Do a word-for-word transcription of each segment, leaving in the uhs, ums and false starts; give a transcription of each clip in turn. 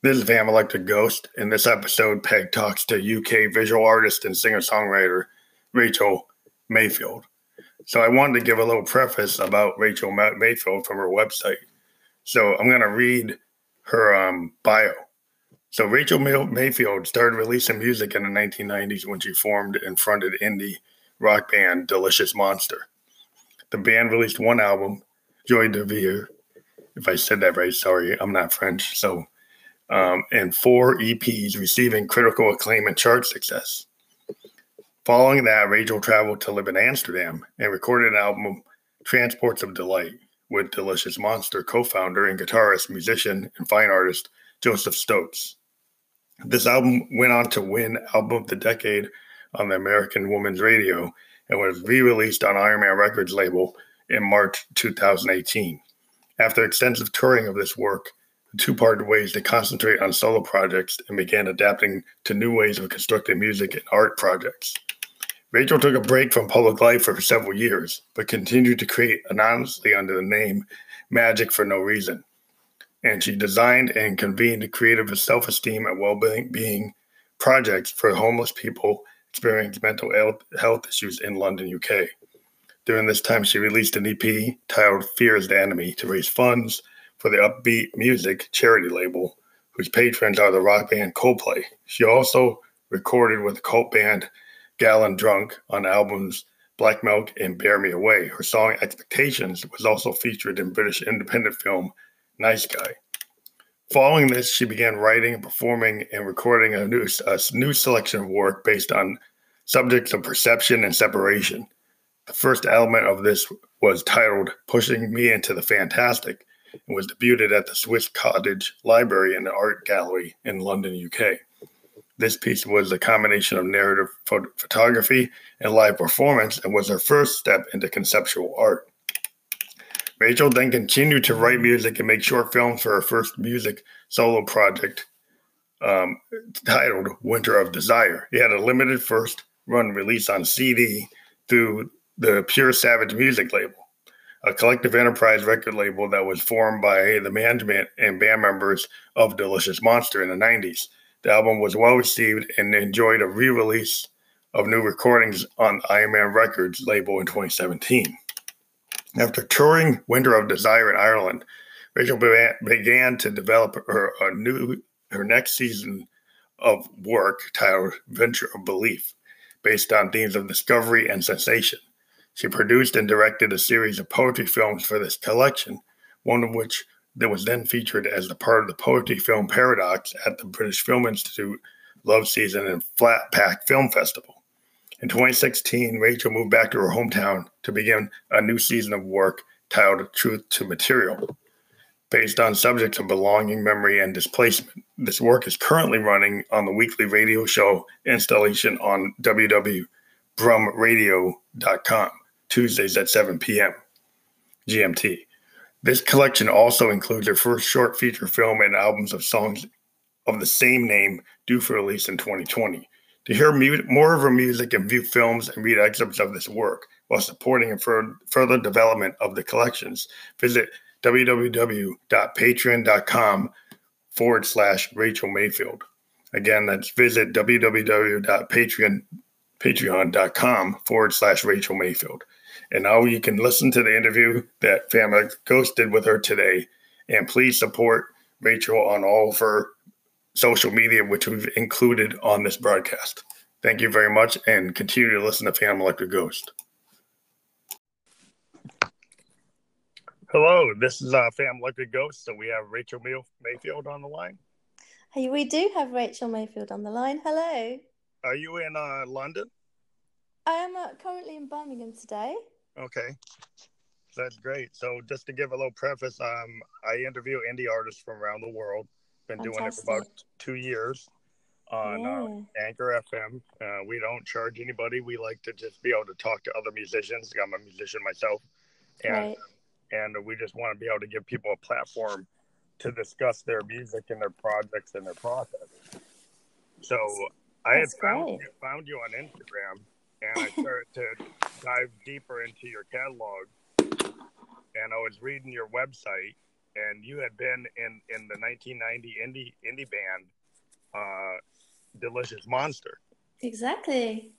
This is Phantom Electric Ghost. In this episode, Peg talks to U K visual artist and singer-songwriter Rachel Mayfield. So I wanted to give a little preface about Rachel Mayfield from her website. So I'm going to read her um, bio. So Rachel Mayfield started releasing music in the nineteen nineties when she formed and fronted indie rock band Delicious Monster. The band released one album, Joie de Vivre. If I said that right, sorry, I'm not French, so... Um, and four E Ps, receiving critical acclaim and chart success. Following that, Rachel traveled to live in Amsterdam and recorded an album, Transports of Delight, with Delicious Monster co-founder and guitarist, musician, and fine artist Joseph Stokes. This album went on to win Album of the Decade on the American Woman's Radio and was re-released on Iron Man Records label in March two thousand eighteen. After extensive touring of this work, the two parted ways to concentrate on solo projects and began adapting to new ways of constructing music and art projects. Rachel took a break from public life for several years, but continued to create anonymously under the name Magic for No Reason. And she designed and convened creative self-esteem and well-being projects for homeless people experiencing mental health issues in London, U K. During this time, she released an E P titled Fear is the Enemy to raise funds for the Upbeat Music charity label, whose patrons are the rock band Coldplay. She also recorded with the cult band Gallon Drunk on albums Black Milk and Bear Me Away. Her song Expectations was also featured in British independent film Nice Guy. Following this, she began writing, performing, and recording a new, a new selection of work based on subjects of perception and separation. The first element of this was titled Pushing Me Into the Fantastic, and was debuted at the Swiss Cottage Library and Art Gallery in London, U K. This piece was a combination of narrative phot- photography and live performance and was her first step into conceptual art. Rachel then continued to write music and make short films for her first music solo project um, titled Winter of Desire. It had a limited first run release on C D through the Pure Savage music label, a collective enterprise record label that was formed by the management and band members of Delicious Monster in the nineties. The album was well received and enjoyed a re-release of new recordings on Iron Man Records label in twenty seventeen. After touring Winter of Desire in Ireland, Rachel began to develop her a new her next season of work titled Venture of Belief, based on themes of discovery and sensation. She produced and directed a series of poetry films for this collection, one of which that was then featured as the part of the Poetry Film Paradox at the British Film Institute Love Season and Flat Pack Film Festival. In twenty sixteen, Rachel moved back to her hometown to begin a new season of work titled Truth to Material, based on subjects of belonging, memory, and displacement. This work is currently running on the weekly radio show installation on w w w dot brum radio dot com. Tuesdays at seven p.m. G M T. This collection also includes her first short feature film and albums of songs of the same name due for release in twenty twenty. To hear mu- more of her music and view films and read excerpts of this work while supporting and fur- further development of the collections, visit w w w dot patreon dot com forward slash Rachel Mayfield. Again, that's visit w w w dot patreon dot com forward slash Rachel Mayfield. And now you can listen to the interview that Family Ghost did with her today. And please support Rachel on all of her social media, which we've included on this broadcast. Thank you very much, and continue to listen to Phantom Electric Ghost. Hello, this is uh, Phantom Electric Ghost. So we have Rachel Mayfield on the line. Hey, we do have Rachel Mayfield on the line. Hello. Are you in uh, London? I am uh, currently in Birmingham today. Okay, that's great. So just to give a little preface, um, I interview indie artists from around the world. Been Fantastic. Doing it for about two years on yeah. uh, Anchor F M. Uh, we don't charge anybody. We like to just be able to talk to other musicians. I'm a musician myself. And, right. and we just want to be able to give people a platform to discuss their music and their projects and their process. So... I had found you, found you on Instagram, and I started to dive deeper into your catalog, and I was reading your website, and you had been in, in the nineteen ninety indie indie band, uh, Delicious Monster. Exactly.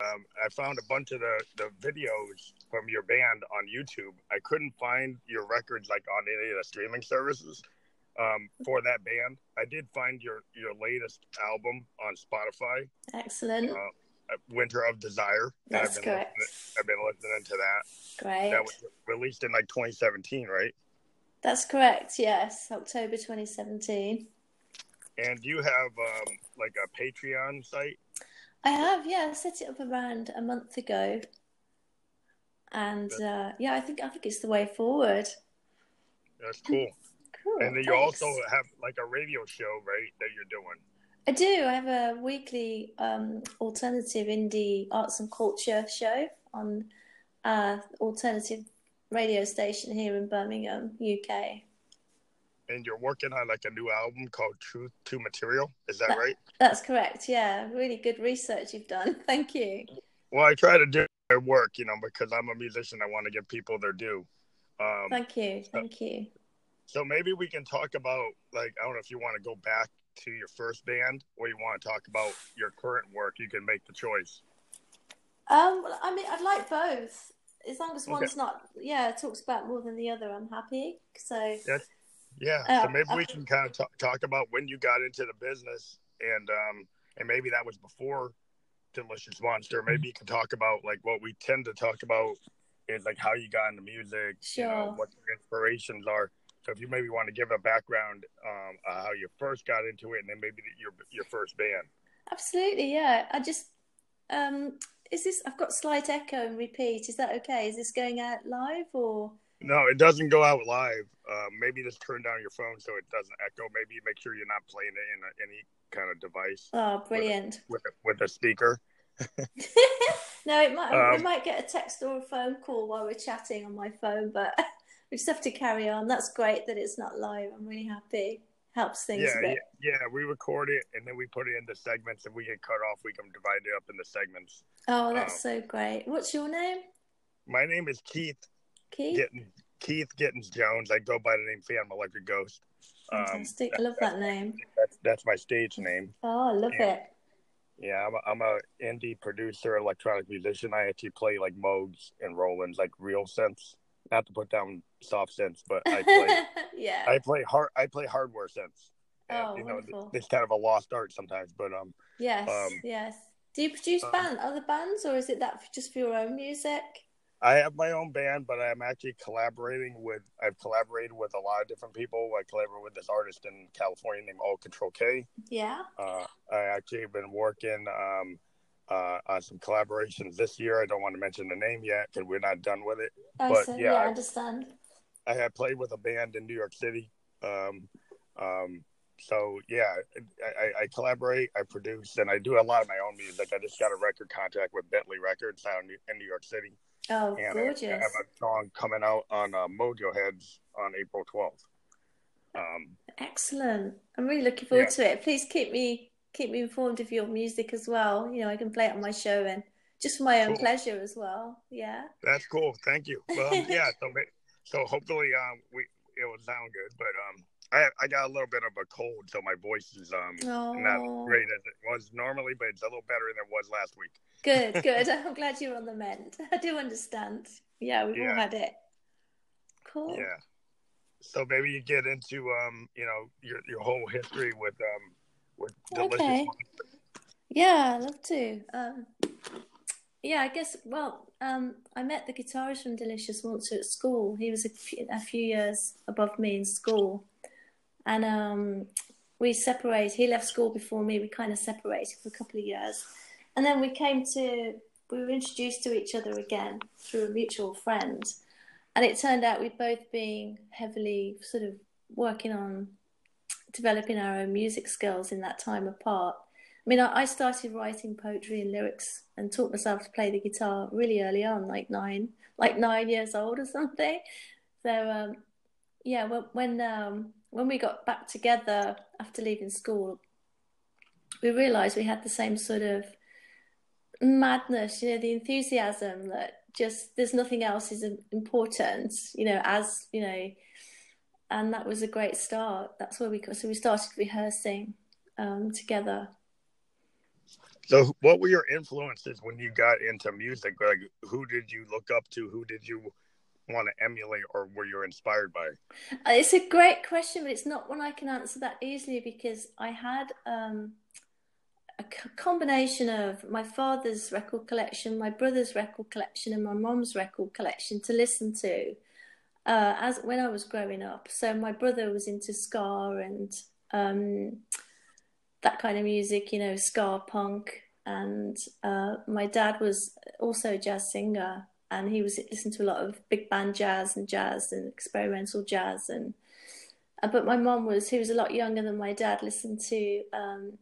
Um, I found a bunch of the, the videos from your band on YouTube. I couldn't find your records like on any of the streaming services um, for that band. I did find your, your latest album on Spotify. Excellent. Uh, Winter of Desire. That's I've correct. I've been listening to that. Great. That was released in like twenty seventeen, right? That's correct, yes. October twenty seventeen. And you have um, like a Patreon site? I have, yeah. I set it up around a month ago. And uh, yeah, I think I think it's the way forward. That's cool. Cool. And then thanks. You also have like a radio show, right, that you're doing? I do. I have a weekly um, alternative indie arts and culture show on uh alternative radio station here in Birmingham, U K. And you're working on like a new album called Truth to Material. Is that, that right? That's correct. Yeah. Really good research you've done. Thank you. Well, I try to do my work, you know, because I'm a musician. I want to give people their due. Um, Thank you. Thank so, you. So maybe we can talk about like, I don't know if you want to go back to your first band or you want to talk about your current work. You can make the choice. Um, well, I mean, I'd like both. As long as one's okay. not, yeah, talks about more than the other, I'm happy. So that's, yeah, uh, so maybe we can kind of talk, talk about when you got into the business, and um, and maybe that was before Delicious Monster. Maybe you can talk about like what we tend to talk about is like how you got into music, sure. You know, what your inspirations are. So if you maybe want to give a background um, on how you first got into it, and then maybe your your first band. Absolutely, yeah. I just um, is this? I've got slight echo and repeat. Is that okay? Is this going out live or? No, it doesn't go out live. Uh, maybe just turn down your phone so it doesn't echo. Maybe make sure you're not playing it in a, any kind of device. Oh, brilliant! With a, with a, with a speaker. No, it might. Um, we might get a text or a phone call while we're chatting on my phone, but we just have to carry on. That's great that it's not live. I'm really happy. Helps things. Yeah, a bit. yeah, yeah. We record it and then we put it into segments. If we get cut off, we can divide it up into segments. Oh, that's um, so great. What's your name? My name is Keith. Keith? Getting, Keith Gittins Jones. I go by the name Phantom Electric Ghost. Fantastic. Um, I love that, that name. That's, that's my stage name. Oh, I love and, it. Yeah, I'm a, I'm a indie producer, electronic musician. I actually play like Moogs and Rollins, like real synths. Not to put down soft synths, but I play. yeah. I play hard. I play hardware synths. And, oh, you know, wonderful. It's kind of a lost art sometimes, but um. Yes. Um, yes. Do you produce band um, other bands, or is it that just for your own music? I have my own band, but I'm actually collaborating with, I've collaborated with a lot of different people. I collaborated with this artist in California named All Control K. Yeah. Uh, I actually have been working um, uh, on some collaborations this year. I don't want to mention the name yet because we're not done with it. Oh, but so, yeah, yeah, I understand. I had played with a band in New York City. Um, um, so yeah, I, I collaborate, I produce, and I do a lot of my own music. I just got a record contract with Bentley Records out in New York City. Oh, and gorgeous! I have a song coming out on uh, Mojo Heads on April twelfth. Um, Excellent! I'm really looking forward yeah. to it. Please keep me keep me informed of your music as well. You know, I can play it on my show and just for my own cool. pleasure as well. Yeah, that's cool. Thank you. Well, yeah, so so hopefully um we it will sound good, but um I I got a little bit of a cold, so my voice is um oh. not great as it was normally, but it's a little better than it was last week. Good, good. I'm glad you're on the mend. I do understand. Yeah, we've yeah. all had it. Cool. Yeah. So maybe you get into um, you know, your your whole history with um with Delicious okay. Monster. Yeah, I'd love to. Um, yeah, I guess. Well, um, I met the guitarist from Delicious Monster at school. He was a few, a few years above me in school, and um, we separated. He left school before me. We kind of separated for a couple of years. And then we came to, we were introduced to each other again through a mutual friend. And it turned out we'd both been heavily sort of working on developing our own music skills in that time apart. I mean, I, I started writing poetry and lyrics and taught myself to play the guitar really early on, like nine, like nine years old or something. So, um, yeah, when when, um, when we got back together after leaving school, we realised we had the same sort of madness, you know, the enthusiasm that just there's nothing else is important, you know, as you know, and that was a great start. That's where we got, so we started rehearsing um, together. So what were your influences when you got into music? Like, who did you look up to? Who did you want to emulate, or were you inspired by? It's a great question, but it's not one I can answer that easily, because I had um, a c- combination of my father's record collection, my brother's record collection, and my mom's record collection to listen to uh, as when I was growing up. So my brother was into ska and um, that kind of music, you know, ska punk, and uh, my dad was also a jazz singer. And he was listening to a lot of big band jazz and jazz and experimental jazz. And but my mom was, who was a lot younger than my dad, listened to um,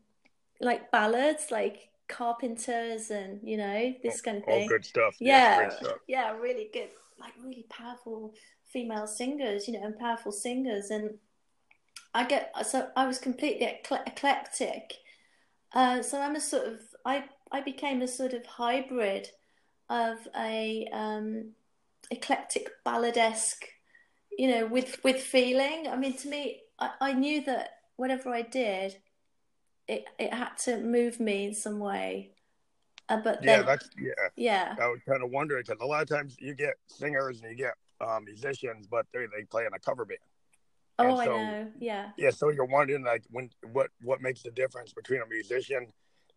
like ballads, like Carpenters and, you know, this kind of thing. All good stuff. Yeah, yeah, stuff. yeah, really good, like really powerful female singers, you know, and powerful singers. And I get so I was completely eclectic. Uh, so I'm a sort of I I became a sort of hybrid of a um, eclectic balladesque, you know, with, with feeling. I mean, to me, I, I knew that whatever I did, it it had to move me in some way. Uh, but yeah, then, that's yeah. Yeah, I was kind of wondering, because a lot of times you get singers and you get um, musicians, but they they play in a cover band. Oh, so, I know. Yeah. Yeah, so you're wondering like when what what makes the difference between a musician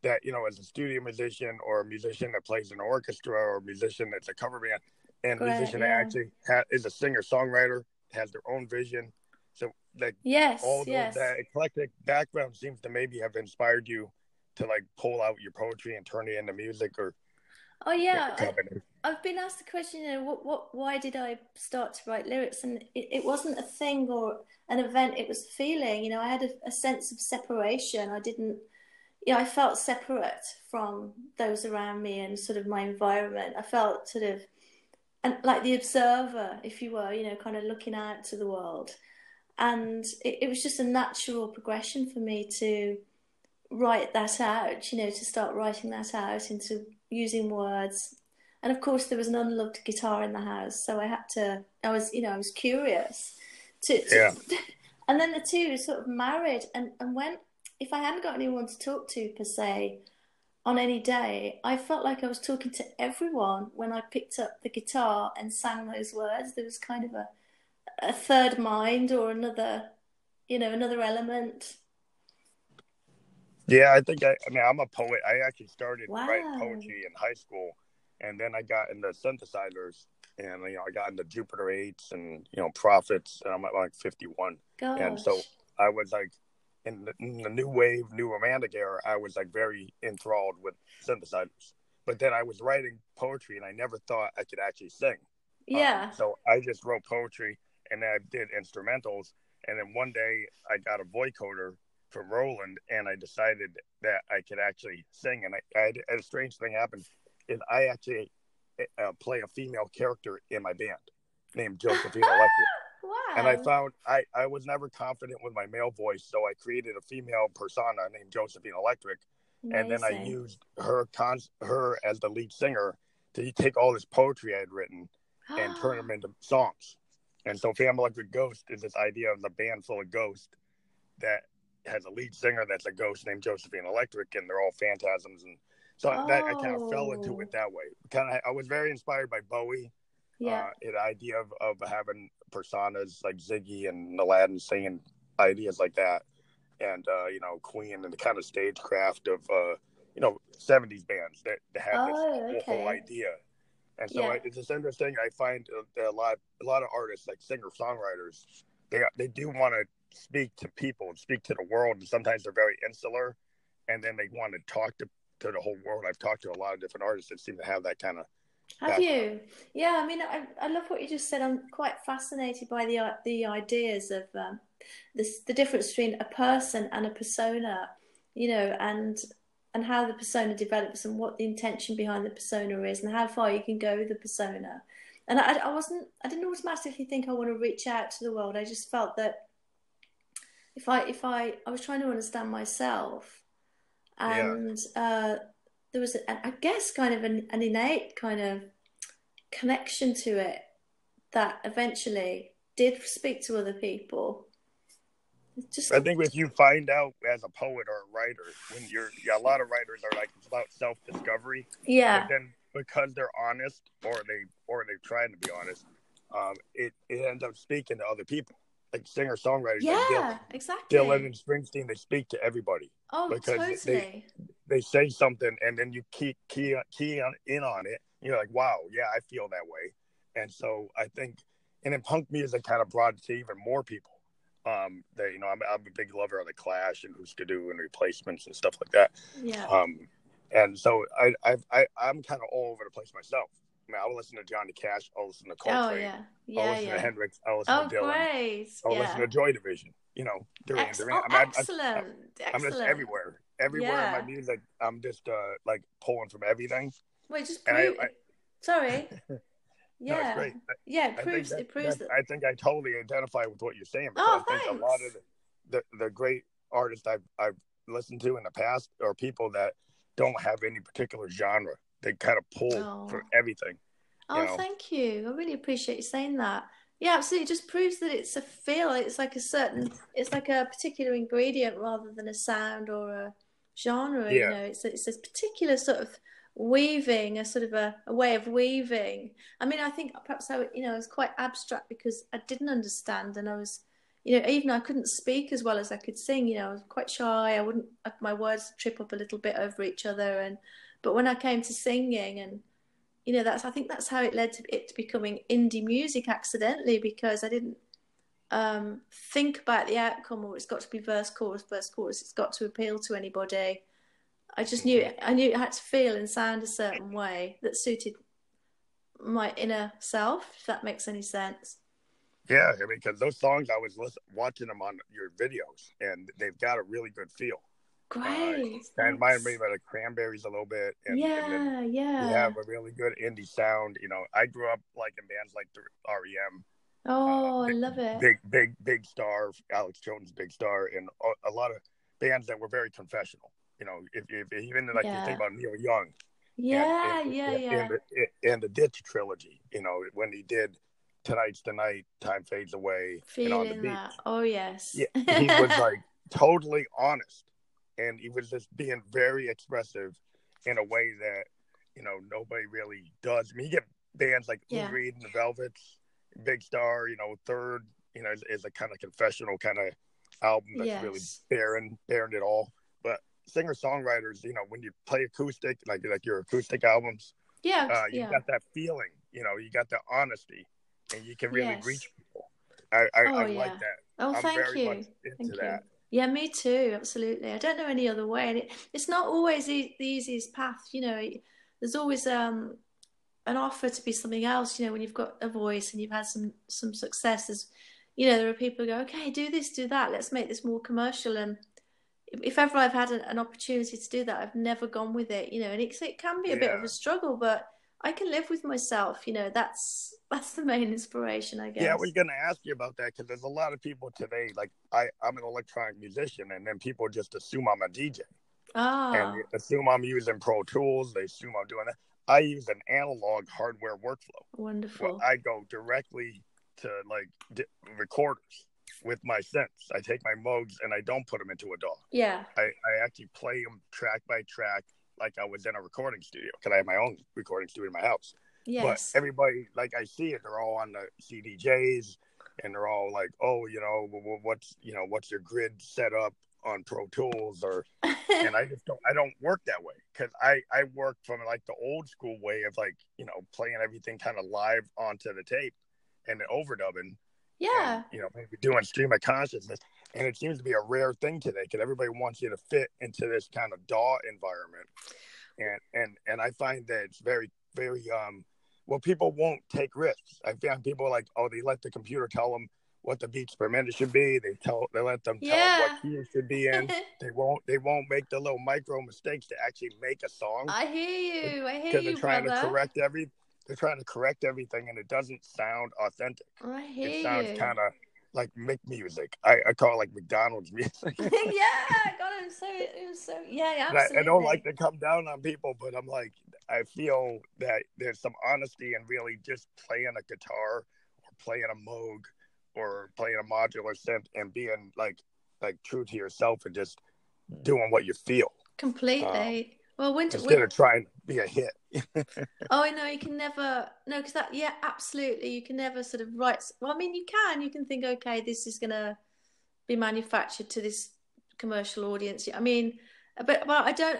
that, you know, as a studio musician, or a musician that plays an orchestra, or a musician that's a cover band, and a right, musician yeah. that actually ha- is a singer-songwriter, has their own vision. So, like, yes, all yes. those, that eclectic background seems to maybe have inspired you to, like, pull out your poetry and turn it into music, or... Oh, yeah. I, I've been asked the question, you know, what, what, why did I start to write lyrics? And it, it wasn't a thing or an event. It was feeling, you know, I had a, a sense of separation. I didn't... Yeah, I felt separate from those around me and sort of my environment. I felt sort of and like the observer, if you were, you know, kind of looking out to the world. And it, it was just a natural progression for me to write that out, you know, to start writing that out into using words. And of course, there was an unloved guitar in the house. So I had to, I was, you know, I was curious. to, to yeah. And then the two sort of married and, and went. If I hadn't got anyone to talk to, per se, on any day, I felt like I was talking to everyone when I picked up the guitar and sang those words. There was kind of a, a third mind or another, you know, another element. Yeah, I think I, I mean, I'm a poet. I actually started wow. writing poetry in high school, and then I got into synthesizers, and, you know, I got into Jupiter eights and, you know, Prophets, and I'm at like fifty-one. Gosh. And so I was like, In the, in the new wave, new romantic era, I was like very enthralled with synthesizers. But then I was writing poetry, and I never thought I could actually sing. Yeah. Um, so I just wrote poetry, and then I did instrumentals. And then one day I got a vocoder from Roland, and I decided that I could actually sing. And I, I, a strange thing happened is I actually uh, play a female character in my band named Josephine Electric. Wow. And I found I, I was never confident with my male voice, so I created a female persona named Josephine Electric. Amazing. And then I used her cons- her as the lead singer to take all this poetry I had written and turn them into songs. And so Phantom Electric Ghost is this idea of the band full of ghosts that has a lead singer that's a ghost named Josephine Electric, and they're all phantasms. And so oh. that, I kind of fell into it that way. Kind of, I was very inspired by Bowie. Yeah, uh, the idea of, of having personas like Ziggy and Aladdin singing ideas like that, and uh, you know, Queen and the kind of stagecraft of uh, you know, seventies bands that, that have oh, this okay. whole idea. And so yeah. I, it's just interesting. I find a, a lot a lot of artists, like singer songwriters, they they do want to speak to people and speak to the world, and sometimes they're very insular, and then they want to talk to to the whole world. I've talked to a lot of different artists that seem to have that kind of. Have you? Yeah, I mean, I, I love what you just said. I'm quite fascinated by the the ideas of um, this, the difference between a person and a persona, you know, and and how the persona develops and what the intention behind the persona is and how far you can go with the persona. And I, I wasn't, I didn't automatically think I want to reach out to the world. I just felt that if I if I I was trying to understand myself, and. Yeah. Uh, There was, a, I guess, kind of an, an innate kind of connection to it that eventually did speak to other people. Just... I think if you find out as a poet or a writer, when you're yeah, a lot of writers are like it's about self-discovery. Yeah. But then because they're honest, or they or they're trying to be honest, um, it, it ends up speaking to other people, like singer songwriters. Yeah, like Dylan, exactly. Dylan and Springsteen, they speak to everybody. Oh, because totally. They, they say something, and then you key key key on, in on it. And you're like, wow, yeah, I feel that way. And so I think, and then punk music kind of brought it to even more people. Um, that you know, I'm, I'm a big lover of the Clash and Huskadoo and Replacements and stuff like that. Yeah. Um, and so I, I, I I'm kind of all over the place myself. I mean, I'll listen to Johnny Cash. I'll listen to Coldplay. Oh yeah, yeah, I'll listen yeah. to Hendrix. I'll listen oh, to Dylan. Great. I'll yeah. listen to Joy Division. You know, Duran Ex- Duran. Oh, I mean, excellent. I, I, I'm excellent. I'm just everywhere. Everywhere yeah. in my music, I'm just uh, like pulling from everything. Wait, just I, I, sorry. Yeah, no, yeah, it proves that, it proves that, that. I think I totally identify with what you're saying. Oh, I think thanks. A lot of the, the, the great artists I've, I've listened to in the past are people that don't have any particular genre. They kind of pull oh. from everything. Oh, you know? Thank you. I really appreciate you saying that. Yeah, absolutely. It just proves that it's a feel. It's like a certain, it's like a particular ingredient rather than a sound or a genre. Yeah. You know, it's it's this particular sort of weaving, a sort of a, a way of weaving. I mean, I think perhaps I, you know, I was quite abstract because I didn't understand, and I was, you know, even I couldn't speak as well as I could sing. You know, I was quite shy. I wouldn't, my words trip up a little bit over each other. And but when I came to singing, and you know, that's I think that's how it led to it becoming indie music accidentally, because I didn't um think about the outcome, or it's got to be verse, chorus, verse, chorus. It's got to appeal to anybody. I just knew it. I knew it had to feel and sound a certain way that suited my inner self, if that makes any sense. Yeah, I mean, because those songs, I was listen, watching them on your videos, and they've got a really good feel. Great. Uh, and mine reminded me of the Cranberries a little bit. And, yeah, and yeah. You have a really good indie sound. You know, I grew up like in bands like the R E M. Oh, uh, big, I love it. Big, big, big Star, Alex Jones, Big Star, and a, a lot of bands that were very confessional. You know, if, if even like yeah. you think about Neil Young, yeah, and, and, yeah, and, yeah, and the, and the Ditch trilogy. You know, when he did "Tonight's the Night," "Time Fades Away," feeling and On the Beach. That. Oh yes, yeah, he was like totally honest, and he was just being very expressive in a way that you know nobody really does. I mean, you get bands like Lou yeah. Reed and the Velvets, Big Star. You know, Third, you know, is, is a kind of confessional kind of album that's yes. really barren, barren it all, but singer songwriters, you know, when you play acoustic, like like your acoustic albums, yeah, uh, you yeah. got that feeling, you know, you got the honesty, and you can really yes. reach people. I, I, oh, I yeah. like that. Oh, I'm thank very you. Much into thank that. You. Yeah, me too. Absolutely. I don't know any other way, and it, it's not always e- the easiest path. You know, it, there's always um an offer to be something else. You know, when you've got a voice and you've had some some successes, you know, there are people who go, okay, do this, do that. Let's make this more commercial. And if ever I've had an opportunity to do that, I've never gone with it, you know, and it, it can be a yeah. bit of a struggle, but I can live with myself, you know, that's that's the main inspiration, I guess. Yeah, I was going to ask you about that, because there's a lot of people today, like, I, I'm an electronic musician, and then people just assume I'm a D J. Ah. And they assume I'm using Pro Tools, they assume I'm doing that. I use an analog hardware workflow. Wonderful. Well, I go directly to, like, di- recorders. With my synths, I take my Moogs and I don't put them into a D A W. Yeah, I, I actually play them track by track like I was in a recording studio, because I have my own recording studio in my house. Yes. But everybody, like I see it, they're all on the C D Js, and they're all like, "Oh, you know, what's you know, what's your grid set up on Pro Tools?" Or, and I just don't, I don't work that way, because I I work from like the old school way of like you know playing everything kind of live onto the tape and then overdubbing. Yeah, and, you know, maybe doing stream of consciousness, and it seems to be a rare thing today, because everybody wants you to fit into this kind of D A W environment, and and and I find that it's very, very um, well, people won't take risks. I found people like, oh, they let the computer tell them what the beats per minute should be. They tell, they let them tell yeah. them what key it should be in. They won't, they won't make the little micro mistakes to actually make a song. I hear you. I hear you, because they're trying brother. to correct everything. They're trying to correct everything, and it doesn't sound authentic. Oh, I hear it sounds kind of like Mick music. I, I call it like McDonald's music. yeah, God, I'm so, I'm so, yeah, absolutely. I, I don't like to come down on people, but I'm like, I feel that there's some honesty in really just playing a guitar or playing a Moog or playing a modular synth and being like like true to yourself and just doing what you feel. Completely. Um, well, Winter instead Winter... of trying to be a hit. Oh, no, you can never. No, because that, yeah, absolutely. You can never sort of write. Well, I mean, you can. You can think, okay, this is going to be manufactured to this commercial audience. I mean, but, but I don't,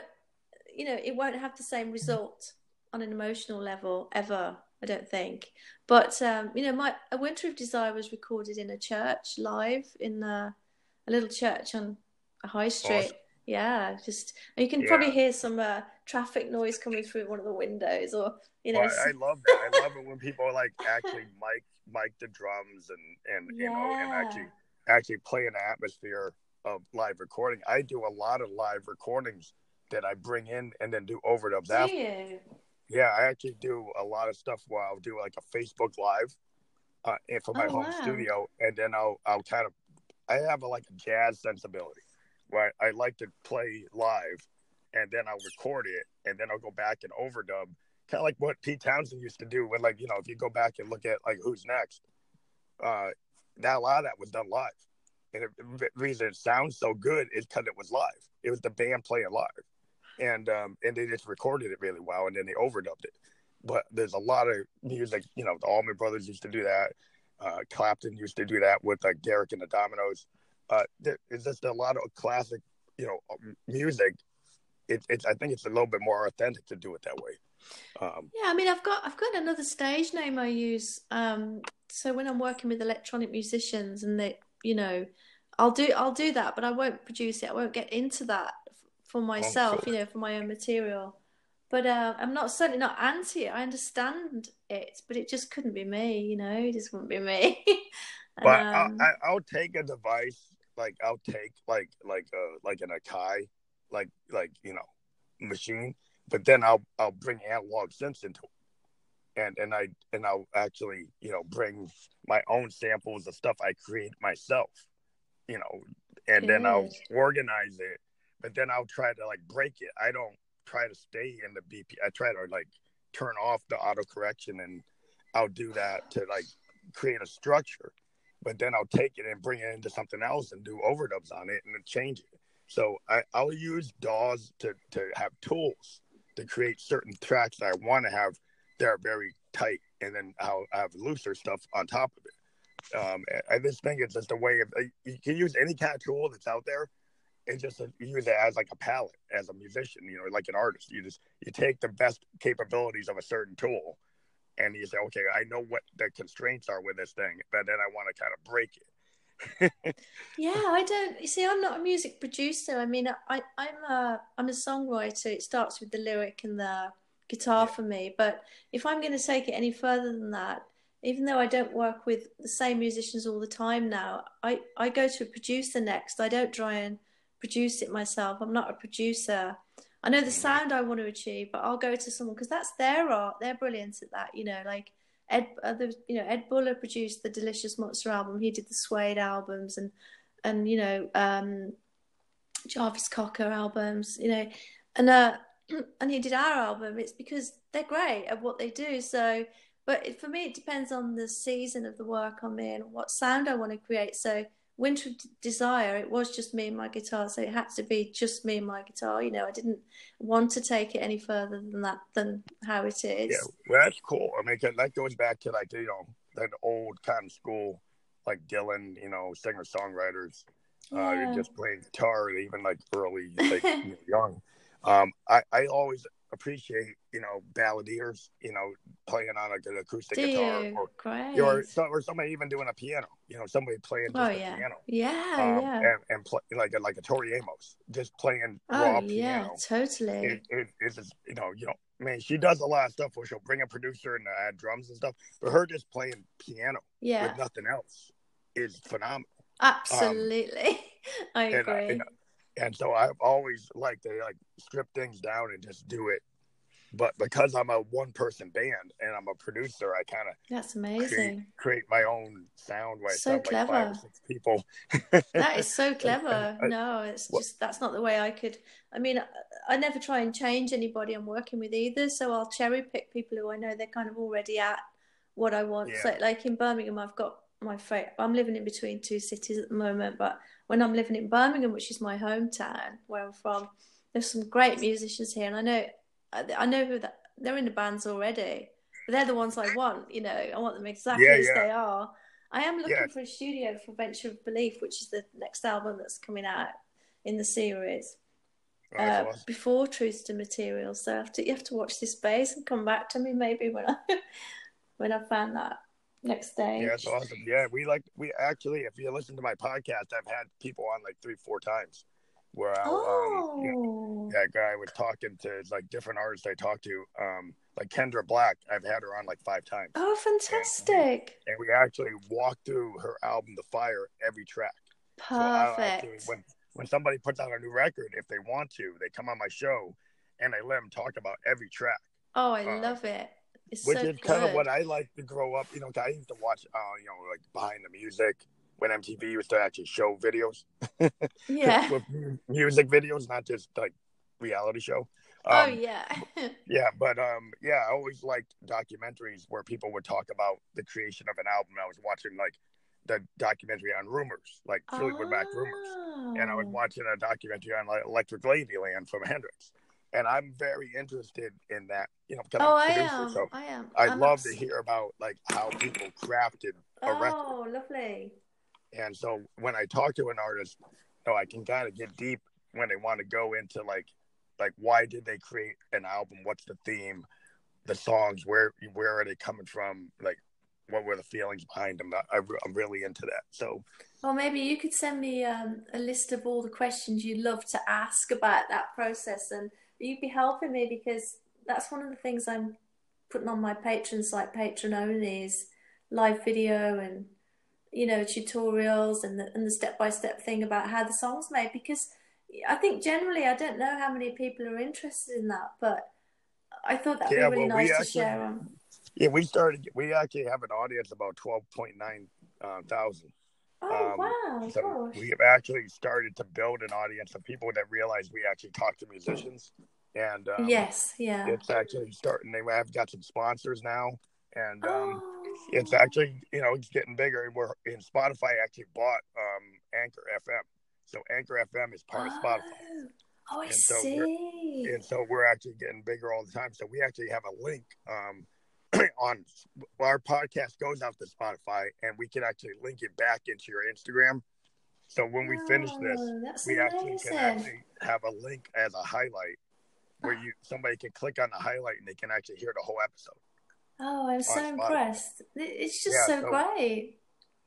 you know, it won't have the same result on an emotional level ever, I don't think. But, um, you know, my A Winter of Desire was recorded in a church live in a, a little church on a high street. Awesome. Yeah, just you can yeah. probably hear some uh, traffic noise coming through one of the windows, or you know. Well, I, I love that. I love it when people like actually mic mic the drums and and yeah. you know and actually actually play an atmosphere of live recording. I do a lot of live recordings that I bring in and then do overdubs do after. You? Yeah, I actually do a lot of stuff where I'll do like a Facebook Live, uh, for my oh, home wow. studio, and then I'll I'll kind of I have a, like a jazz sensibility. Right, I like to play live, and then I'll record it, and then I'll go back and overdub, kind of like what Pete Townsend used to do. When, like, you know, if you go back and look at like Who's Next, uh, that a lot of that was done live, and the reason it sounds so good is because it was live. It was the band playing live, and um, and they just recorded it really well, and then they overdubbed it. But there's a lot of music, you know, the Allman Brothers used to do that, uh, Clapton used to do that with like Derek and the Dominoes. Uh, it's just a lot of classic, you know, music. It's, it's. I think it's a little bit more authentic to do it that way. Um, yeah, I mean, I've got, I've got another stage name I use. Um, so when I'm working with electronic musicians, and they, you know, I'll do, I'll do that, but I won't produce it. I won't get into that for myself, oh, sure. you know, for my own material. But uh, I'm not certainly not anti it. I understand it, but it just couldn't be me. You know, it just wouldn't be me. and, but um, I, I, I'll take a device. Like I'll take like like uh like an Akai like like you know machine, but then I'll I'll bring analog synths into it, and and I and I'll actually you know bring my own samples of stuff I create myself, you know, and Good. then I'll organize it, but then I'll try to like break it. I don't try to stay in the B P. I try to like turn off the auto correction, and I'll do that to like create a structure. But then I'll take it and bring it into something else and do overdubs on it and change it. So I, I'll use D A Ws to, to have tools to create certain tracks that I want to have that are very tight, and then I'll have looser stuff on top of it. Um, I just think it's just a way of – you can use any kind of tool that's out there and just use it as like a palette, as a musician, you know, like an artist. You just you take the best capabilities of a certain tool, and you say, okay, I know what the constraints are with this thing, but then I want to kind of break it. yeah, I don't. You see, I'm not a music producer. I mean, I, I'm a I'm a songwriter. It starts with the lyric and the guitar yeah. for me. But if I'm going to take it any further than that, even though I don't work with the same musicians all the time now, I, I go to a producer next. I don't try and produce it myself. I'm not a producer. I know the sound I want to achieve, but I'll go to someone because that's their art. They're brilliant at that, you know. Like Ed, uh, the, you know, Ed Buller produced the Delicious Monster album. He did the Suede albums, and and you know, um, Jarvis Cocker albums, you know, and uh, and he did our album. It's because they're great at what they do. So, but it, for me, it depends on the season of the work I'm in, what sound I want to create. So. Winter of Desire, it was just me and my guitar, so it had to be just me and my guitar. You know, I didn't want to take it any further than that, than how it is. Yeah, well, that's cool. I mean, that goes back to like you know that old kind of school, like Dylan, you know, singer songwriters, yeah. uh, just playing guitar, even like early, like young. Um, I I always appreciate you know balladeers, you know, playing on like an acoustic Do guitar, you? or or, or somebody even doing a piano. You know, somebody playing just oh, a yeah. piano. Yeah, um, yeah. And, and play, like, like a Tori Amos, just playing oh, raw piano. Oh, yeah, totally. It, it, it's just, you know, you know, man, she does a lot of stuff where she'll bring a producer and add drums and stuff. But her just playing piano yeah. with nothing else is phenomenal. Absolutely. Um, I and, agree. Uh, and, and so I've always liked to like strip things down and just do it. But because I'm a one-person band and I'm a producer, I kind of that's amazing. Create, create my own sound. Where so sound clever. Like five or six people. That is so clever. No, it's what? just that's not the way I could. I mean, I, I never try and change anybody I'm working with either. So I'll cherry pick people who I know they're kind of already at what I want. Yeah. So like in Birmingham, I've got my favorite. I'm living in between two cities at the moment, but when I'm living in Birmingham, which is my hometown, where I'm from, there's some great musicians here, and I know, I know who that, they're in the bands already. But they're the ones I want, you know. I want them exactly yeah, as yeah. they are. I am looking yeah. for a studio for Venture of Belief, which is the next album that's coming out in the series, right, uh, awesome. before Truth to Material. So I have to, you have to watch this space and come back to me maybe when I when I found that next stage. Yeah, that's awesome. Yeah, we like we actually, if you listen to my podcast, I've had people on like three, four times where I, oh. um, you know, that guy was talking to like different artists I talked to. Um, Like Kendra Black, I've had her on like five times. Oh, fantastic. And we, and we actually walked through her album, The Fire, every track. Perfect. So I, I, when, when somebody puts out a new record, if they want to, they come on my show and I let them talk about every track. Oh, I um, love it. It's which so is good. Kind of what I like to grow up. You know, I used to watch, uh, you know, like Behind the Music, when M T V used to actually show videos. Yeah. With music videos, not just like reality show. Um, oh yeah. yeah, but um yeah, I always liked documentaries where people would talk about the creation of an album. I was watching like the documentary on Rumours, like Philly oh. Woodmac Rumours. And I was watching a documentary on like Electric Ladyland from Hendrix. And I'm very interested in that, you know, because oh, I'm a producer, I am. so I am. I I'm love obsessed. to hear about like how people crafted a oh, record. Oh, lovely. And so when I talk to an artist, you know, I can kind of get deep when they want to go into like Like, why did they create an album? What's the theme? The songs, where where are they coming from? Like, what were the feelings behind them? I, I'm really into that. So, well, maybe you could send me um, a list of all the questions you love to ask about that process, and you'd be helping me, because that's one of the things I'm putting on my patrons, like patron only, is live video and, you know, tutorials and the, and the step-by-step thing about how the song's made, because I think generally, I don't know how many people are interested in that, but I thought that would yeah, be really well, nice actually, to share on. Yeah, we started, we actually have an audience about twelve point nine thousand. Oh, um, wow. So gosh. we have actually started to build an audience of people that realize we actually talk to musicians. And um, yes, yeah. It's actually starting, they have got some sponsors now. And um, oh. it's actually, you know, it's getting bigger. We're, and Spotify actually bought um, Anchor F M. So Anchor F M is part oh. of Spotify. Oh, I and so see. And so we're actually getting bigger all the time. So we actually have a link um, on our podcast goes out to Spotify, and we can actually link it back into your Instagram. So when we oh, finish this, we actually can actually have a link as a highlight where you somebody can click on the highlight and they can actually hear the whole episode. Oh, I'm so Spotify. impressed. It's just yeah, so, so great.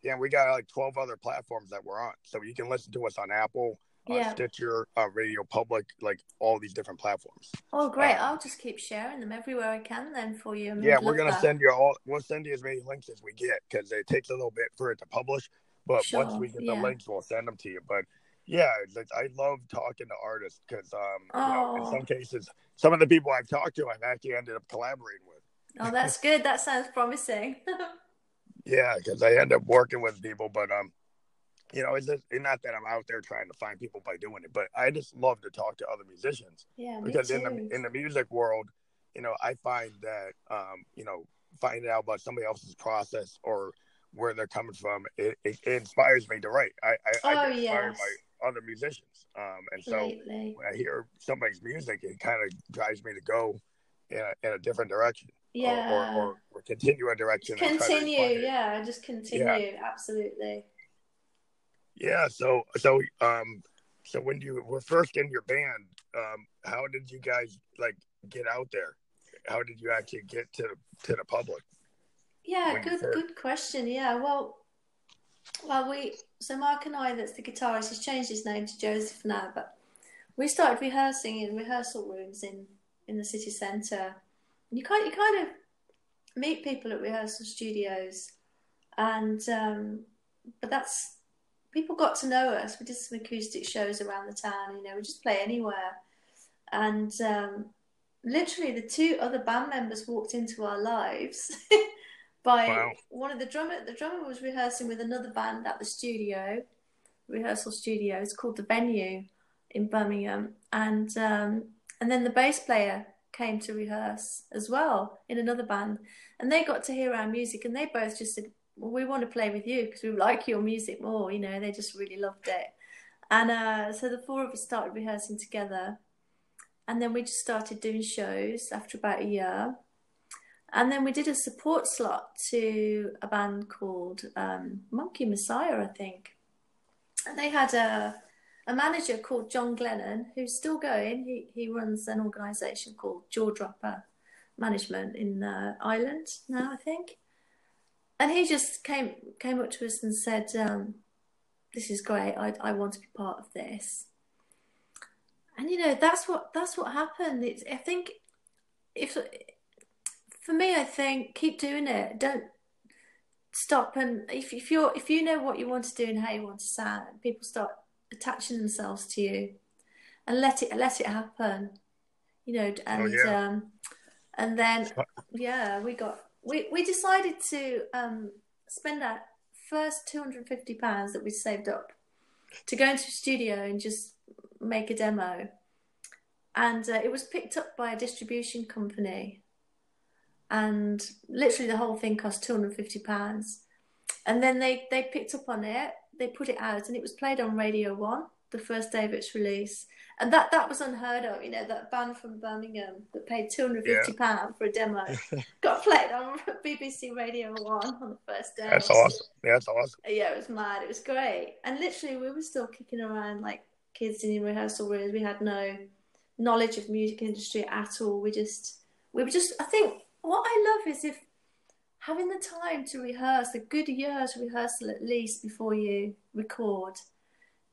Yeah, we got like twelve other platforms that we're on. So you can listen to us on Apple, on yeah. Stitcher, on Radio Public, like all these different platforms. Oh, great. Um, I'll just keep sharing them everywhere I can then for you. I mean, yeah, we're going to send you all, we'll send you as many links as we get, because it takes a little bit for it to publish. But sure. once we get the yeah. links, we'll send them to you. But yeah, like, I love talking to artists because um, oh. you know, in some cases, some of the people I've talked to, I've actually ended up collaborating with. Oh, that's good. That sounds promising. Yeah, because I end up working with people, but um, you know, it's just, it's not that I'm out there trying to find people by doing it, but I just love to talk to other musicians. Yeah, because me too. in the in the music world, you know, I find that um, you know, finding out about somebody else's process or where they're coming from, it, it, it inspires me to write. I I, oh, I get inspired yes. by other musicians, um, and Completely. so when I hear somebody's music, it kind of drives me to go in a, in a different direction. Yeah. Or, or, or continue a direction. Continue, yeah. Just continue, yeah. absolutely. Yeah. So, so, um, so when you were first in your band, um, how did you guys like get out there? How did you actually get to to the public? Yeah. Good. Good question. Yeah. Well, well, we so Mark and I, that's the guitarist. He's changed his name to Joseph now, but we started rehearsing in rehearsal rooms in in the city centre. You kind, you kind of meet people at rehearsal studios, and um, but that's people got to know us. We did some acoustic shows around the town. You know, we just play anywhere, and um, literally the two other band members walked into our lives by wow. one of the drummer. The drummer was rehearsing with another band at the studio, rehearsal studio. It's called The Venue in Birmingham, and um, and then the bass player came to rehearse as well in another band, and they got to hear our music, and they both just said, well, we want to play with you because we like your music more, you know, they just really loved it. And uh, so the four of us started rehearsing together, and then we just started doing shows after about a year. And then we did a support slot to a band called um, Monkey Messiah, I think. And they had a, a manager called John Glennon, who's still going. He he runs an organisation called Jawdropper Management in uh, Ireland now, I think. And he just came came up to us and said, um, this is great, I, I want to be part of this. And, you know, that's what that's what happened. It's, I think, if... For me, I think keep doing it. Don't stop. And if if you're if you know what you want to do and how you want to sound, people start attaching themselves to you, and let it let it happen. You know, and oh, yeah. um, and then yeah, we got we we decided to um, spend our first two hundred fifty pounds that we saved up to go into a studio and just make a demo, and uh, it was picked up by a distribution company. And literally the whole thing cost two hundred fifty pounds. And then they, they picked up on it, they put it out, and it was played on Radio One the first day of its release. And that, that was unheard of, you know, that band from Birmingham that paid two hundred fifty pounds yeah. for a demo got played on B B C Radio One on the first day. That's awesome. Yeah, that's awesome. Yeah, it was mad. It was great. And literally we were still kicking around like kids in rehearsal rooms. We had no knowledge of music industry at all. We just, we were just, I think... What I love is if having the time to rehearse, a good year's rehearsal at least before you record,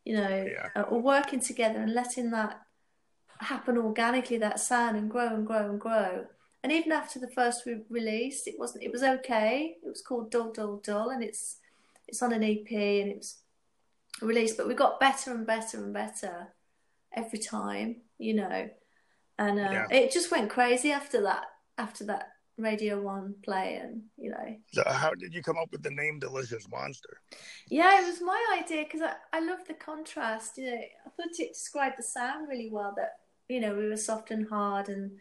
you know, yeah. or working together and letting that happen organically, that sound, and grow and grow and grow. And even after the first re- release, it wasn't. It was okay. It was called Dull Dull Dull, and it's it's on an E P and it was released. But we got better and better and better every time, you know, and um, yeah. it just went crazy after that. After that. Radio One play, and you know. So how did you come up with the name Delicious Monster? Yeah, it was my idea because I, I love the contrast. You know, I thought it described the sound really well. That, you know, we were soft and hard and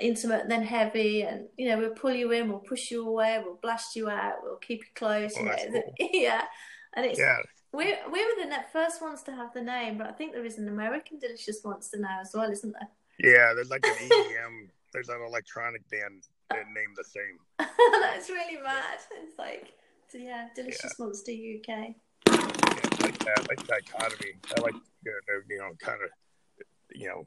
intimate, and then heavy, and you know, we'll pull you in, we'll push you away, we'll blast you out, we'll keep you close. Oh, you know? Cool. Yeah, and it's yeah. we we were the first ones to have the name, but I think there is an American Delicious Monster now as well, isn't there? Yeah, there's like an E D M. There's an electronic band. They're named the same. That's really mad. It's like, so yeah, Delicious yeah. Monster U K. Yeah, I like that. I like the dichotomy. I like, you know, kind of, you know,